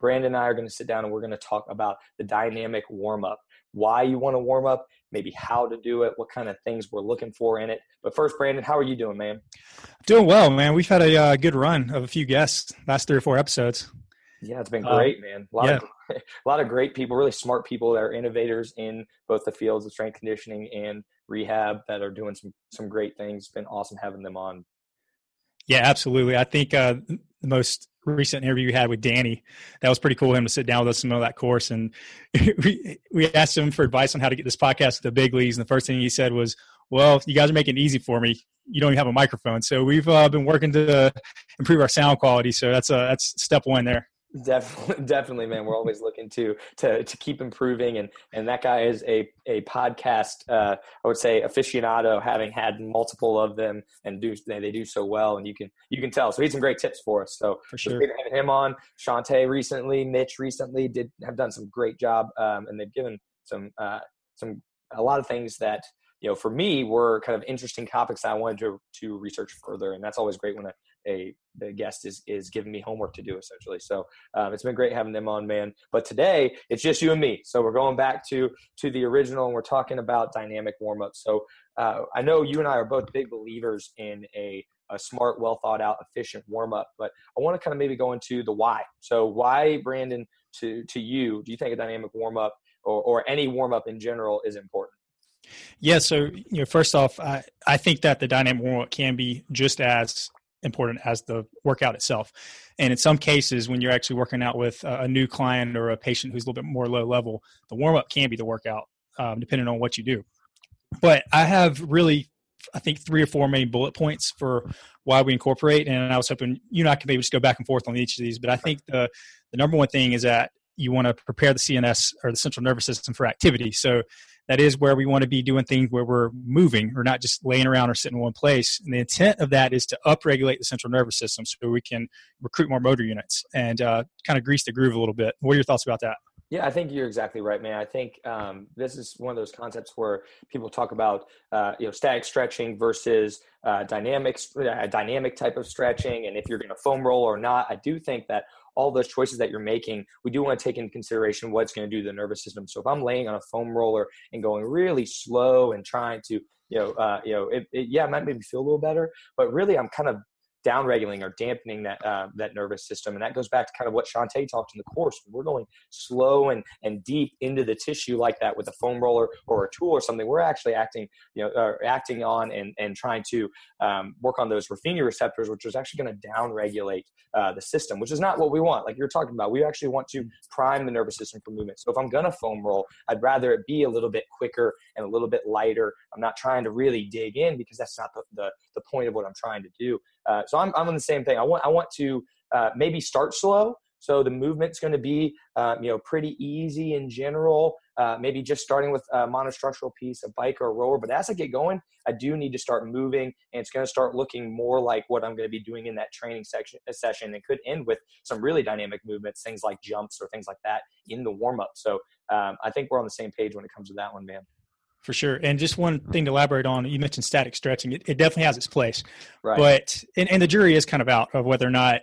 Brandon and I are going to sit down and we're going to talk about the dynamic warm-up, why you want to warm up, maybe how to do it, what kind of things we're looking for in it. But first, Brandon, how are you doing, man? Doing well, man. We've had a good run of a few guests, last 3 or 4 episodes. Yeah, it's been great, man. A lot of great people, really smart people that are innovators in both the fields of strength conditioning and rehab that are doing some great things. It's been awesome having them on. Yeah, absolutely. I think the most recent interview we had with Danny, that was pretty cool of him to sit down with us in the middle of that course. And we asked him for advice on how to get this podcast to the big leagues. And the first thing he said was, well, you guys are making it easy for me. You don't even have a microphone. So we've been working to improve our sound quality. So that's step one there. Definitely, man. We're always looking to keep improving. And that guy is a podcast, I would say, aficionado, having had multiple of them, and they do so well. And you can tell. So he had some great tips for us. So for sure, having him on, Shantae recently, Mitch recently have done some great job, and they've given a lot of things that, you know, for me were kind of interesting topics that I wanted to research further. And that's always great when the guest is giving me homework to do, essentially. So it's been great having them on, man. But today it's just you and me. So we're going back to the original, and we're talking about dynamic warmups. So I know you and I are both big believers in a smart, well thought out, efficient warmup, but I want to kind of maybe go into the why. So why, Brandon, to you, do you think a dynamic warmup or any warmup in general is important? Yeah. So, you know, first off, I think that the dynamic warmup can be just as important as the workout itself. And in some cases, when you're actually working out with a new client or a patient who's a little bit more low level, the warm-up can be the workout, depending on what you do. But I have really, I think, 3 or 4 main bullet points for why we incorporate. And I was hoping you and I could maybe just go back and forth on each of these. But I think the number one thing is that you want to prepare the CNS, or the central nervous system, for activity. So that is where we want to be doing things where we're moving, or not just laying around or sitting in one place. And the intent of that is to upregulate the central nervous system so we can recruit more motor units and kind of grease the groove a little bit. What are your thoughts about that? Yeah, I think you're exactly right, man. I think this is one of those concepts where people talk about static stretching versus dynamic type of stretching, and if you're going to foam roll or not. I do think that all those choices that you're making, we do want to take into consideration what's going to do to the nervous system. So if I'm laying on a foam roller and going really slow and trying to, it might maybe feel a little better, but really I'm kind of downregulating or dampening that nervous system. And that goes back to kind of what Shantae talked in the course. We're going slow and deep into the tissue like that with a foam roller or a tool or something. We're actually acting on and trying to work on those raphenioreceptors, which is actually going to downregulate the system, which is not what we want. Like you're talking about, we actually want to prime the nervous system for movement. So if I'm going to foam roll, I'd rather it be a little bit quicker and a little bit lighter. I'm not trying to really dig in because that's not the point of what I'm trying to do. So I'm on the same thing. I want to maybe start slow. So the movement's going to be pretty easy in general. Maybe just starting with a monostructural piece, a bike or a rower. But as I get going, I do need to start moving, and it's going to start looking more like what I'm going to be doing in that training session. It could end with some really dynamic movements, things like jumps or things like that in the warm up. So I think we're on the same page when it comes to that one, man. For sure. And just one thing to elaborate on, you mentioned static stretching. It definitely has its place, right? But, and the jury is kind of out of whether or not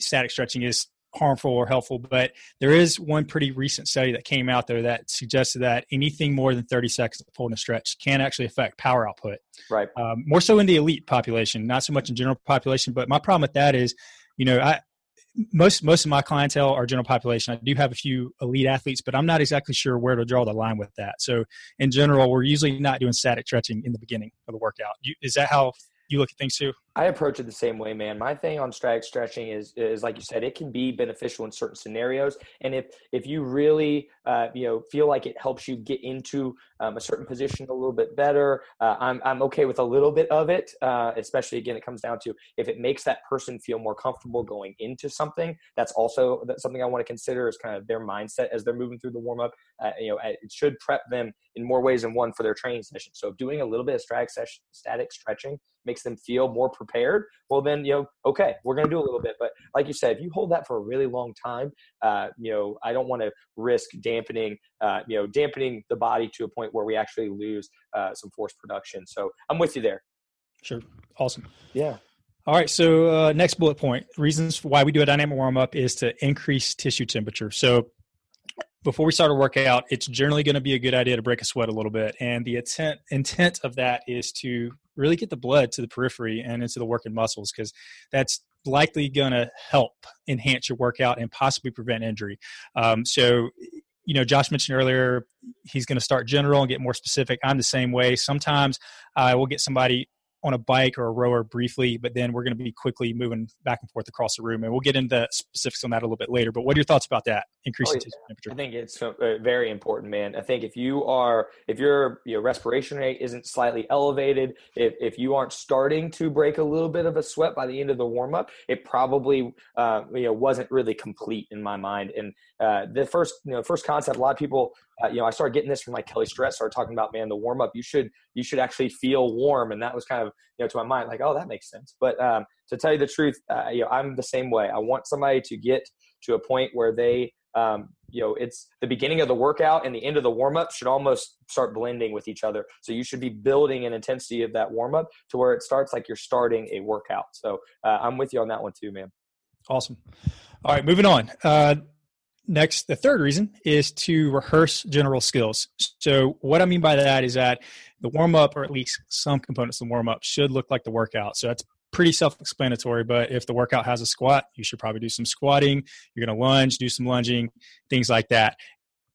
static stretching is harmful or helpful, but there is one pretty recent study that came out there that suggested that anything more than 30 seconds of pulling a stretch can actually affect power output. Right. More so in the elite population, not so much in general population. But my problem with that is, you know, most of my clientele are general population. I do have a few elite athletes, but I'm not exactly sure where to draw the line with that. So in general, we're usually not doing static stretching in the beginning of the workout. Is that how you look at things too? I approach it the same way, man. My thing on static stretching is like you said, it can be beneficial in certain scenarios. And if you really, feel like it helps you get into a certain position a little bit better, I'm okay with a little bit of it. Especially again, it comes down to if it makes that person feel more comfortable going into something. That's something I want to consider is kind of their mindset as they're moving through the warm up. It should prep them in more ways than one for their training session. So doing a little bit of static stretching makes them feel more prepared, well then, okay, we're going to do a little bit. But like you said, if you hold that for a really long time, I don't want to risk dampening the body to a point where we actually lose some force production. So I'm with you there. Sure. Awesome. Yeah. All right. So next bullet point, reasons for why we do a dynamic warm-up is to increase tissue temperature. So before we start a workout, it's generally going to be a good idea to break a sweat a little bit. And the intent of that is to really get the blood to the periphery and into the working muscles, because that's likely going to help enhance your workout and possibly prevent injury. Josh mentioned earlier, he's going to start general and get more specific. I'm the same way. Sometimes I will get somebody on a bike or a rower briefly, but then we're going to be quickly moving back and forth across the room. And we'll get into specifics on that a little bit later. But what are your thoughts about that? Increasing temperature. I think it's very important, man. I think if your respiration rate isn't slightly elevated, if you aren't starting to break a little bit of a sweat by the end of the warm up, it probably, wasn't really complete in my mind. And the first concept, a lot of people, I started getting this from like Kelly Stress, started talking about, man, the warm up, you should actually feel warm. And that was kind of, to my mind, like, oh, that makes sense. But to tell you the truth, I'm the same way. I want somebody to get to a point where they, it's the beginning of the workout and the end of the warm up should almost start blending with each other. So you should be building an intensity of that warm up to where it starts like you're starting a workout. So I'm with you on that one too, man. Awesome. All right, moving on. Next, the third reason is to rehearse general skills. So what I mean by that is that the warm-up, or at least some components of the warm-up, should look like the workout. So that's pretty self-explanatory, but if the workout has a squat, you should probably do some squatting. You're going to lunge, do some lunging, things like that.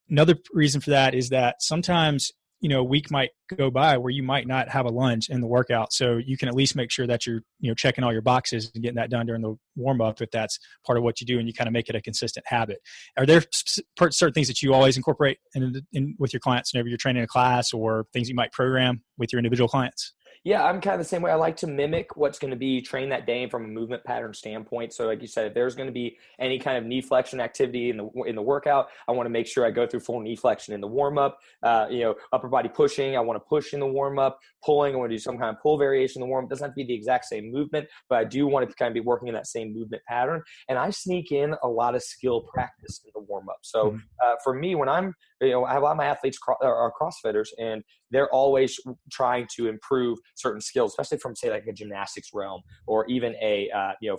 Another reason for that is that sometimes a week might go by where you might not have a lunge in the workout. So you can at least make sure that you're, checking all your boxes and getting that done during the warm up, if that's part of what you do and you kind of make it a consistent habit. Are there certain things that you always incorporate in with your clients whenever you're training a class, or things you might program with your individual clients? Yeah, I'm kind of the same way. I like to mimic what's going to be trained that day from a movement pattern standpoint. So like you said, if there's going to be any kind of knee flexion activity in the workout, I want to make sure I go through full knee flexion in the warm-up, upper body pushing. I want to push in the warm-up, pulling. I want to do some kind of pull variation in the warm-up. It doesn't have to be the exact same movement, but I do want to kind of be working in that same movement pattern. And I sneak in a lot of skill practice in the warm-up. So for me, when I'm, I have a lot of my athletes are CrossFitters, and they're always trying to improve certain skills, especially from say like a gymnastics realm, or even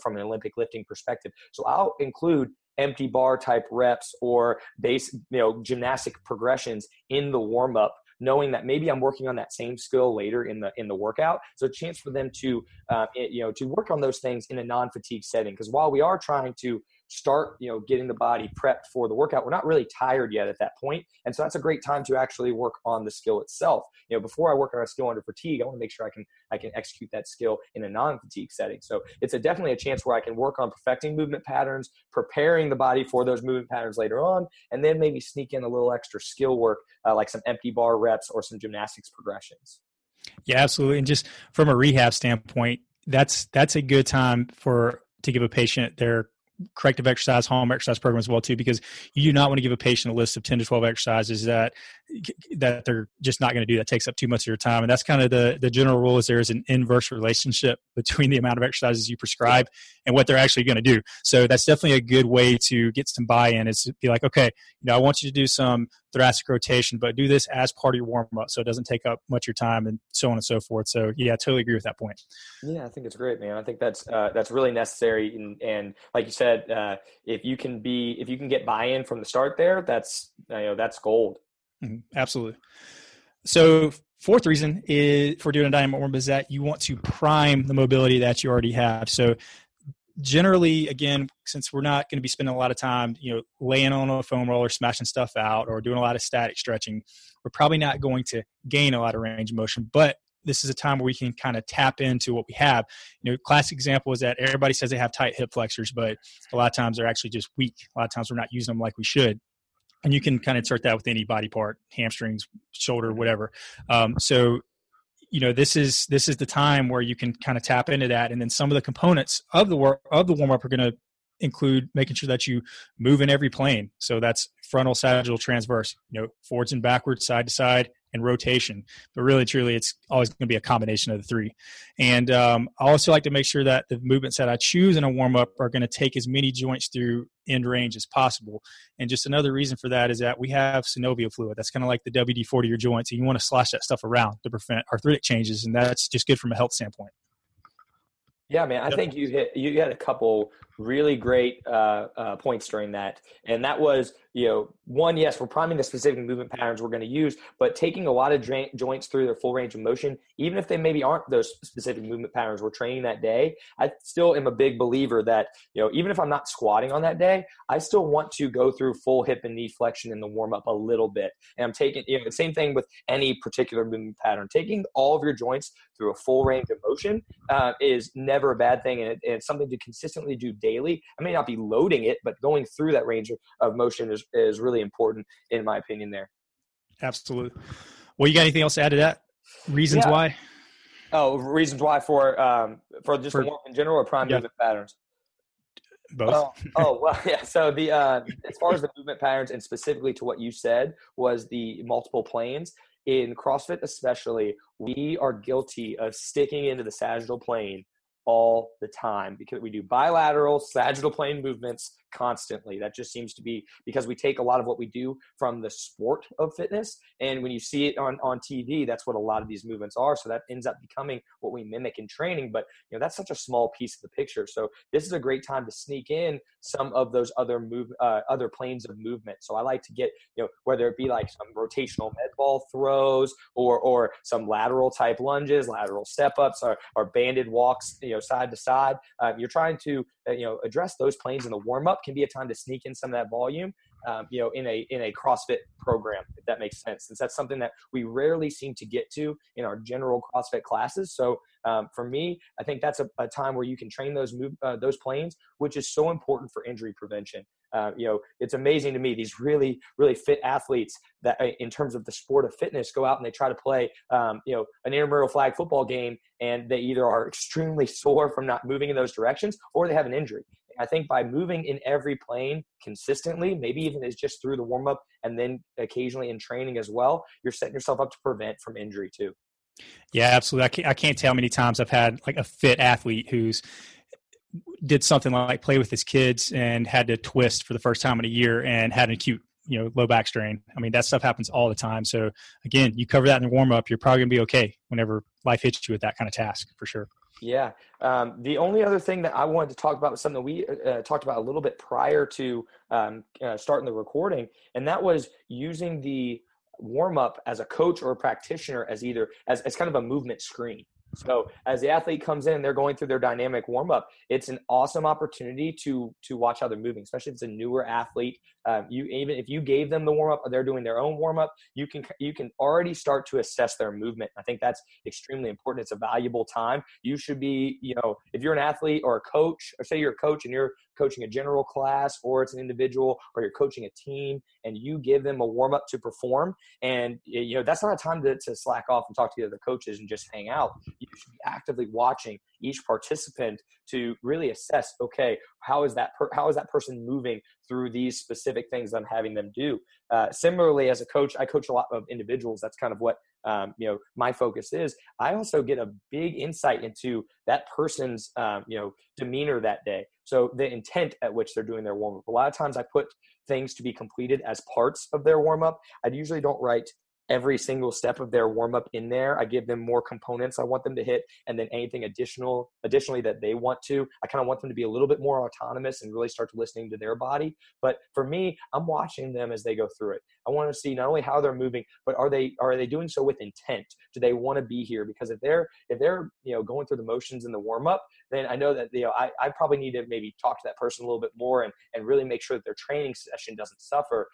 from an Olympic lifting perspective. So I'll include empty bar type reps or base, gymnastic progressions in the warm up, knowing that maybe I'm working on that same skill later in the workout. So a chance for them to, to work on those things in a non-fatigue setting. Because while we are trying to start, getting the body prepped for the workout, we're not really tired yet at that point. And so that's a great time to actually work on the skill itself. Before I work on a skill under fatigue, I want to make sure I can execute that skill in a non-fatigue setting. So it's definitely a chance where I can work on perfecting movement patterns, preparing the body for those movement patterns later on, and then maybe sneak in a little extra skill work, like some empty bar reps or some gymnastics progressions. Yeah, absolutely. And just from a rehab standpoint, that's a good time to give a patient their corrective exercise, home exercise program as well too, because you do not want to give a patient a list of 10 to 12 exercises that they're just not going to do. That takes up too much of your time. And that's kind of the general rule, is there is an inverse relationship between the amount of exercises you prescribe and what they're actually going to do. So that's definitely a good way to get some buy-in, is to be like, okay, I want you to do some thoracic rotation, but do this as part of your warm-up so it doesn't take up much of your time and so on and so forth. So yeah, I totally agree with that point. Yeah, I think it's great, man. I think that's really necessary. And like you said, if you can get buy-in from the start there, that's gold. Mm-hmm. Absolutely. So fourth reason is for doing a dynamic warm-up is that you want to prime the mobility that you already have. So generally, again, since we're not going to be spending a lot of time, laying on a foam roller, smashing stuff out, or doing a lot of static stretching, we're probably not going to gain a lot of range of motion, but this is a time where we can kind of tap into what we have. Classic example is that everybody says they have tight hip flexors, but a lot of times they're actually just weak. A lot of times we're not using them like we should. And you can kind of insert that with any body part, hamstrings, shoulder, whatever. This is the time where you can kind of tap into that. And then some of the components of the warm-up are going to include making sure that you move in every plane. So that's frontal, sagittal, transverse, forwards and backwards, side to side, and rotation. But really, truly, it's always going to be a combination of the three. And I also like to make sure that the movements that I choose in a warm-up are going to take as many joints through end range as possible. And just another reason for that is that we have synovial fluid. That's kind of like the WD-40 of your joints, and you want to slosh that stuff around to prevent arthritic changes, and that's just good from a health standpoint. Yeah, man, I think you had a couple really great points during that. And that was, one, yes, we're priming the specific movement patterns we're going to use, but taking a lot of joints through their full range of motion, even if they maybe aren't those specific movement patterns we're training that day, I still am a big believer that, even if I'm not squatting on that day, I still want to go through full hip and knee flexion in the warm-up a little bit. And I'm taking, the same thing with any particular movement pattern. Taking all of your joints through a full range of motion is never a bad thing, and it's something to consistently do daily. I may not be loading it, but going through that range of motion is really important, in my opinion there. Absolutely. Well, you got anything else to add to that? Reasons why? Oh, reasons why for warm in general, or prime movement patterns? Both. So the as far as the movement patterns, and specifically to what you said, was the multiple planes. In CrossFit especially, we are guilty of sticking into the sagittal plane all the time because we do bilateral sagittal plane movements constantly. That just seems to be because we take a lot of what we do from the sport of fitness. And when you see it on TV, that's what a lot of these movements are. So that ends up becoming what we mimic in training. But that's such a small piece of the picture. So this is a great time to sneak in some of those other planes of movement. So I like to get, whether it be like some rotational med ball throws or some lateral type lunges, lateral step ups, or banded walks, side to side. You're trying to address those planes in the warm-up. Can be a time to sneak in some of that volume, in a CrossFit program, if that makes sense, since that's something that we rarely seem to get to in our general CrossFit classes. So for me, I think that's a time where you can train those planes, which is so important for injury prevention. It's amazing to me, these really, really fit athletes that in terms of the sport of fitness go out and they try to play, an intramural flag football game, and they either are extremely sore from not moving in those directions, or they have an injury. I think by moving in every plane consistently, maybe even is just through the warm-up and then occasionally in training as well, you're setting yourself up to prevent from injury too. Yeah, absolutely. I can't tell how many times I've had like a fit athlete who's did something like play with his kids and had to twist for the first time in a year and had an acute, low back strain. I mean, that stuff happens all the time. So again, you cover that in the warm-up, you're probably gonna be okay whenever life hits you with that kind of task, for sure. Yeah. The only other thing that I wanted to talk about was something we talked about a little bit prior to starting the recording, and that was using the warm-up as a coach or a practitioner as either as kind of a movement screen. So as the athlete comes in and they're going through their dynamic warm-up, it's an awesome opportunity to watch how they're moving, especially if it's a newer athlete. Even if you gave them the warm-up or they're doing their own warm-up, you can already start to assess their movement. I think that's extremely important. It's a valuable time. You should be, if you're an athlete or a coach, or say you're a coach and you're coaching a general class, or it's an individual, or you're coaching a team, and you give them a warm-up to perform. And, that's not a time to slack off and talk to the other coaches and just hang out. You should be actively watching each participant to really assess, okay, how is that person moving through these specific things I'm having them do. Similarly, as a coach, I coach a lot of individuals. That's kind of what my focus is. I also get a big insight into that person's demeanor that day. So the intent at which they're doing their warm-up. A lot of times I put things to be completed as parts of their warm-up. I usually don't write every single step of their warm-up in there. I give them more components I want them to hit, and then anything additionally that they want to. I kind of want them to be a little bit more autonomous and really start listening to their body. But for me, I'm watching them as they go through it. I want to see not only how they're moving, but are they doing so with intent? Do they want to be here? Because if they're going through the motions in the warm-up, then I know that I probably need to maybe talk to that person a little bit more and really make sure that their training session doesn't suffer,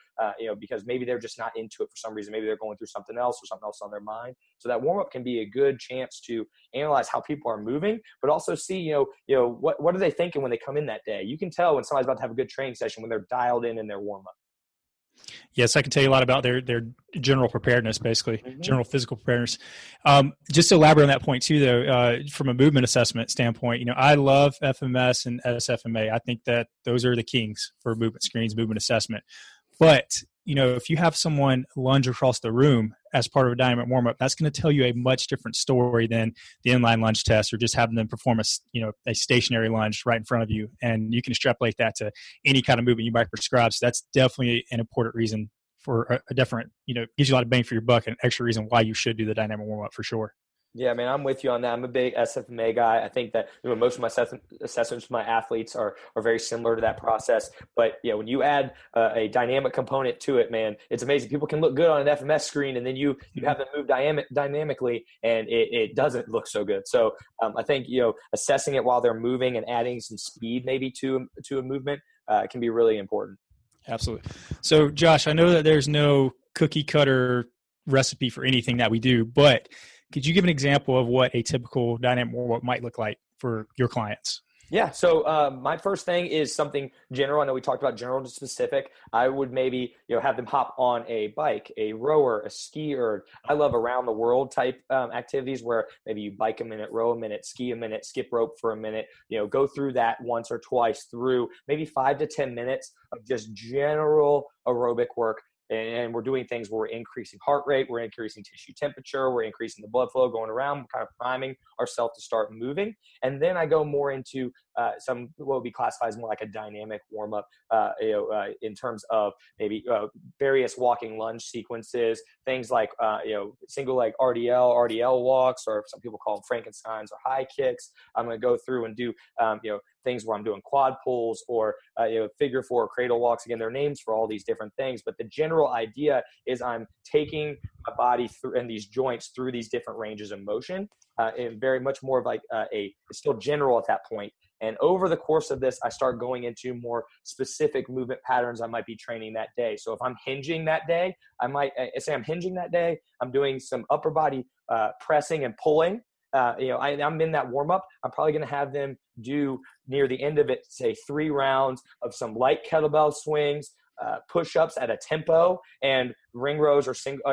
because maybe they're just not into it for some reason. Maybe they're going through something else or something else on their mind. So that warm-up can be a good chance to analyze how people are moving, but also see, what are they thinking when they come in that day? You can tell when somebody's about to have a good training session when they're dialed in their warm-up. Yes, I can tell you a lot about their general preparedness, basically, mm-hmm. general physical preparedness. Just to elaborate on that point too, though, from a movement assessment standpoint, I love FMS and SFMA. I think that those are the kings for movement screens, movement assessment. But if you have someone lunge across the room as part of a dynamic warm-up, that's going to tell you a much different story than the inline lunge test or just having them perform a stationary lunge right in front of you. And you can extrapolate that to any kind of movement you might prescribe. So that's definitely an important reason for a different, gives you a lot of bang for your buck and an extra reason why you should do the dynamic warm-up for sure. Yeah, man, I'm with you on that. I'm a big SFMA guy. I think that most of my assessments for my athletes are very similar to that process. But when you add a dynamic component to it, man, it's amazing. People can look good on an FMS screen, and then you have them move dynamically, and it doesn't look so good. So I think assessing it while they're moving and adding some speed maybe to a movement can be really important. Absolutely. So Josh, I know that there's no cookie cutter recipe for anything that we do, but could you give an example of what a typical dynamic warm-up might look like for your clients? Yeah. So my first thing is something general. I know we talked about general to specific. I would maybe have them hop on a bike, a rower, a skier. I love around the world type activities where maybe you bike a minute, row a minute, ski a minute, skip rope for a minute, go through that once or twice through maybe 5 to 10 minutes of just general aerobic work. And we're doing things where we're increasing heart rate, we're increasing tissue temperature, we're increasing the blood flow going around, we're kind of priming ourselves to start moving. And then I go more into some what would be classified as more like a dynamic warm-up in terms of maybe various walking lunge sequences, things like single leg RDL walks, or some people call them Frankensteins or high kicks. I'm going to go through and do things where I'm doing quad pulls or figure four cradle walks. Again, there are names for all these different things, but the general idea is I'm taking my body through and these joints through these different ranges of motion, and very much more of like it's still general at that point. And over the course of this, I start going into more specific movement patterns I might be training that day. So if I'm hinging that day, I might say I'm doing some upper body pressing and pulling. I'm in that warm-up. I'm probably going to have them do near the end of it, say 3 rounds of some light kettlebell swings, push-ups at a tempo, and ring rows or single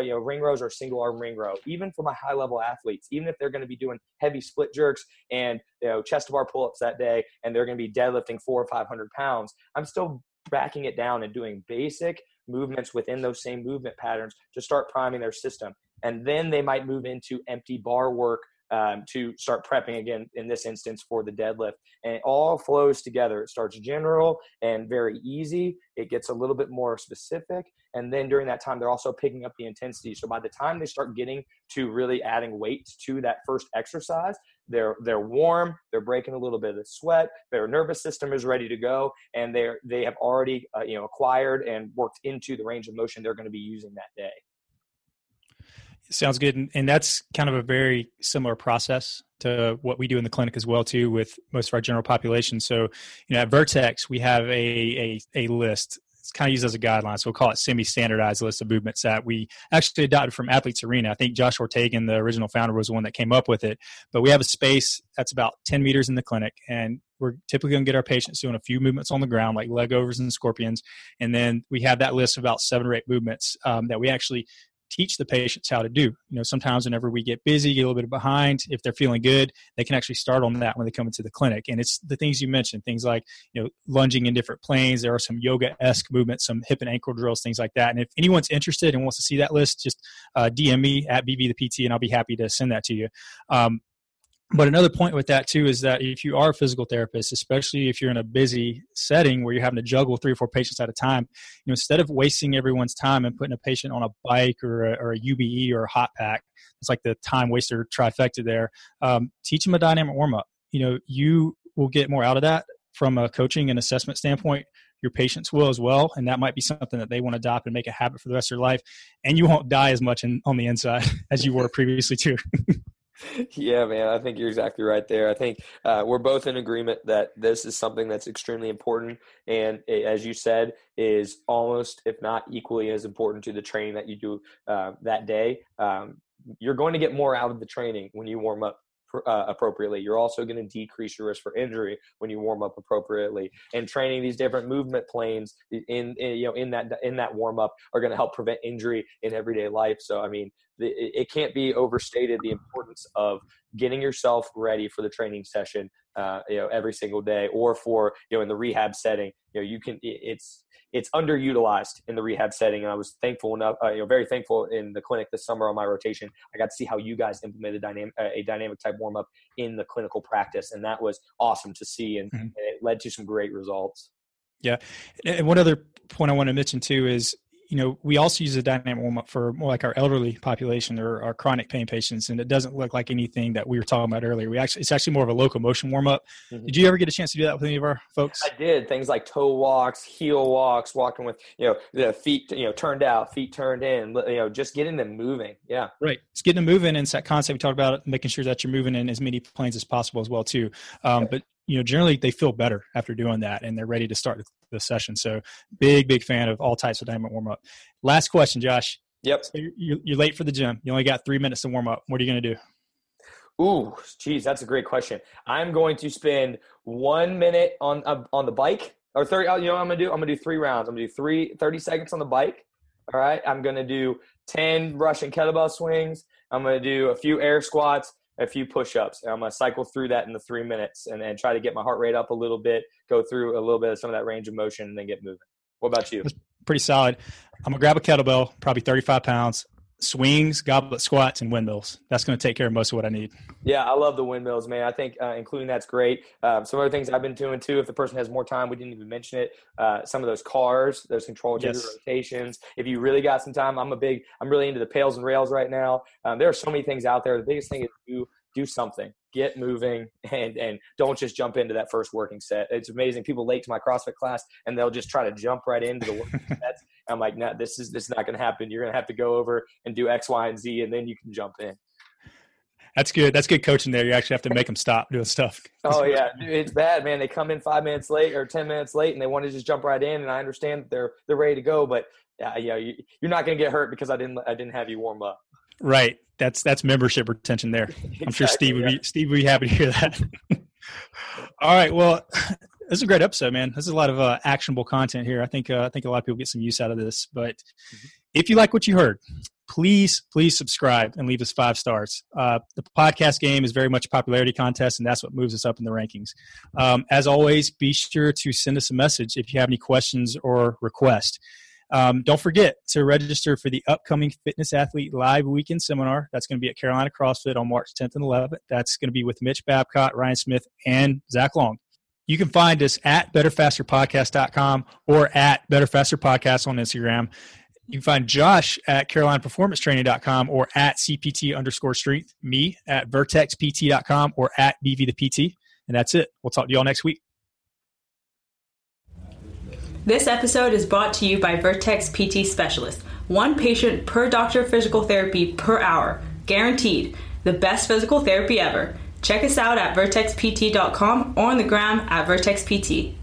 arm ring row. Even for my high-level athletes, even if they're going to be doing heavy split jerks and chest bar pull-ups that day, and they're going to be deadlifting 400 or 500 pounds, I'm still backing it down and doing basic movements within those same movement patterns to start priming their system. And then they might move into empty bar work, to start prepping again, in this instance, for the deadlift. And it all flows together. It starts general and very easy. It gets a little bit more specific. And then during that time, they're also picking up the intensity. So by the time they start getting to really adding weight to that first exercise, they're warm, they're breaking a little bit of the sweat, their nervous system is ready to go, and they have already acquired and worked into the range of motion they're going to be using that day. Sounds good. And that's kind of a very similar process to what we do in the clinic as well, too, with most of our general population. So, at Vertex, we have a list. It's kind of used as a guideline. So we'll call it semi-standardized list of movements that we actually adopted from Athletes Arena. I think Josh Ortega, the original founder, was the one that came up with it. But we have a space that's about 10 meters in the clinic. And we're typically going to get our patients doing a few movements on the ground, like leg overs and scorpions. And then we have that list of about 7 or 8 movements that we actually teach the patients how to do. Sometimes whenever we get busy, get a little bit behind, if they're feeling good, they can actually start on that when they come into the clinic. And it's the things you mentioned, things like, lunging in different planes. There are some yoga-esque movements, some hip and ankle drills, things like that. And if anyone's interested and wants to see that list, just DM me at BB the PT, and I'll be happy to send that to you. But another point with that too is that if you are a physical therapist, especially if you're in a busy setting where you're having to juggle 3 or 4 patients at a time, you know, instead of wasting everyone's time and putting a patient on a bike or a UBE or a hot pack, it's like the time waster trifecta there. Teach them a dynamic warm up. You know, you will get more out of that from a coaching and assessment standpoint. Your patients will as well, and that might be something that they want to adopt and make a habit for the rest of their life. And you won't die as much on the inside as you were previously too. Yeah, man, I think you're exactly right there. I think we're both in agreement that this is something that's extremely important. And it, as you said, is almost, if not equally as important to the training that you do that day. You're going to get more out of the training when you warm up appropriately. You're also going to decrease your risk for injury when you warm up appropriately, and training these different movement planes in that warm up are going to help prevent injury in everyday life. So, I mean, it can't be overstated the importance of getting yourself ready for the training session, every single day, or for, in the rehab setting. It's underutilized in the rehab setting. And I was thankful enough, very thankful in the clinic this summer on my rotation. I got to see how you guys implemented a dynamic type warm up in the clinical practice. And that was awesome to see. And, mm-hmm. and it led to some great results. Yeah. And one other point I want to mention too is, we also use a dynamic warm up for more like our elderly population or our chronic pain patients. And it doesn't look like anything that we were talking about earlier. It's actually more of a locomotion warm up. Mm-hmm. Did you ever get a chance to do that with any of our folks? I did. Things like toe walks, heel walks, walking with, the feet, turned out, feet turned in, just getting them moving. Yeah. Right. It's getting them moving. And it's that concept we talked about, making sure that you're moving in as many planes as possible as well too. But generally they feel better after doing that and they're ready to start the session. So big fan of all types of dynamic warm up. Last question, Josh. Yep. So you're late for the gym. You only got 3 minutes to warm up. What are you going to do? Ooh, geez, that's a great question. I'm going to spend 1 minute on the bike or 30. I'm going to do? I'm going to do 3 rounds. I'm going to do 30 seconds on the bike. All right. I'm going to do 10 Russian kettlebell swings. I'm going to do a few air squats, a few push-ups, and I'm going to cycle through that in the 3 minutes and try to get my heart rate up a little bit, go through a little bit of some of that range of motion, and then get moving. What about you? That's pretty solid. I'm going to grab a kettlebell, probably 35 pounds, swings, goblet squats, and windmills. That's going to take care of most of what I need. Yeah, I love the windmills, man. I think including that's great. Some other things I've been doing too, if the person has more time, we didn't even mention it, some of those cars, those controlled rotations. If you really got some time, I'm really into the pails and rails right now. There are so many things out there. The biggest thing is do something, get moving, and don't just jump into that first working set. It's amazing. People late to my CrossFit class and they'll just try to jump right into the working sets. I'm like, no, this is not going to happen. You're going to have to go over and do X, Y, and Z, and then you can jump in. That's good. That's good coaching there. You actually have to make them stop doing stuff. Oh yeah. It's bad, man. They come in 5 minutes late or 10 minutes late and they want to just jump right in. And I understand that they're ready to go, but you're not going to get hurt because I didn't have you warm up. Right. That's membership retention there. Exactly, I'm sure Steve would be happy to hear that. All right. Well, this is a great episode, man. This is a lot of actionable content here. I think a lot of people get some use out of this, but if you like what you heard, please subscribe and leave us 5 stars. The podcast game is very much a popularity contest, and that's what moves us up in the rankings. As always, be sure to send us a message if you have any questions or requests. Don't forget to register for the upcoming Fitness Athlete Live Weekend Seminar. That's going to be at Carolina CrossFit on March 10th and 11th. That's going to be with Mitch Babcock, Ryan Smith, and Zach Long. You can find us at betterfasterpodcast.com or at betterfasterpodcast on Instagram. You can find Josh at carolinaperformancetraining.com or at CPT_strength, me at vertexpt.com or at BV the PT. And that's it. We'll talk to you all next week. This episode is brought to you by Vertex PT Specialists. 1 patient per doctor physical therapy per hour. Guaranteed. The best physical therapy ever. Check us out at vertexpt.com or on the gram at vertexpt.